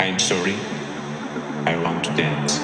I'm sorry, I want to dance.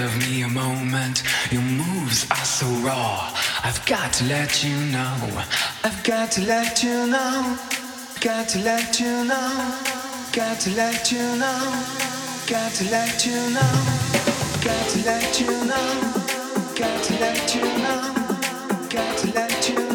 give me a moment. Your moves are so raw. I've got to let you know. I've got to let you know. Got to let you know. Got to let you know. Got to let you know. Got to let you know. Got to let you know. Got to let you know.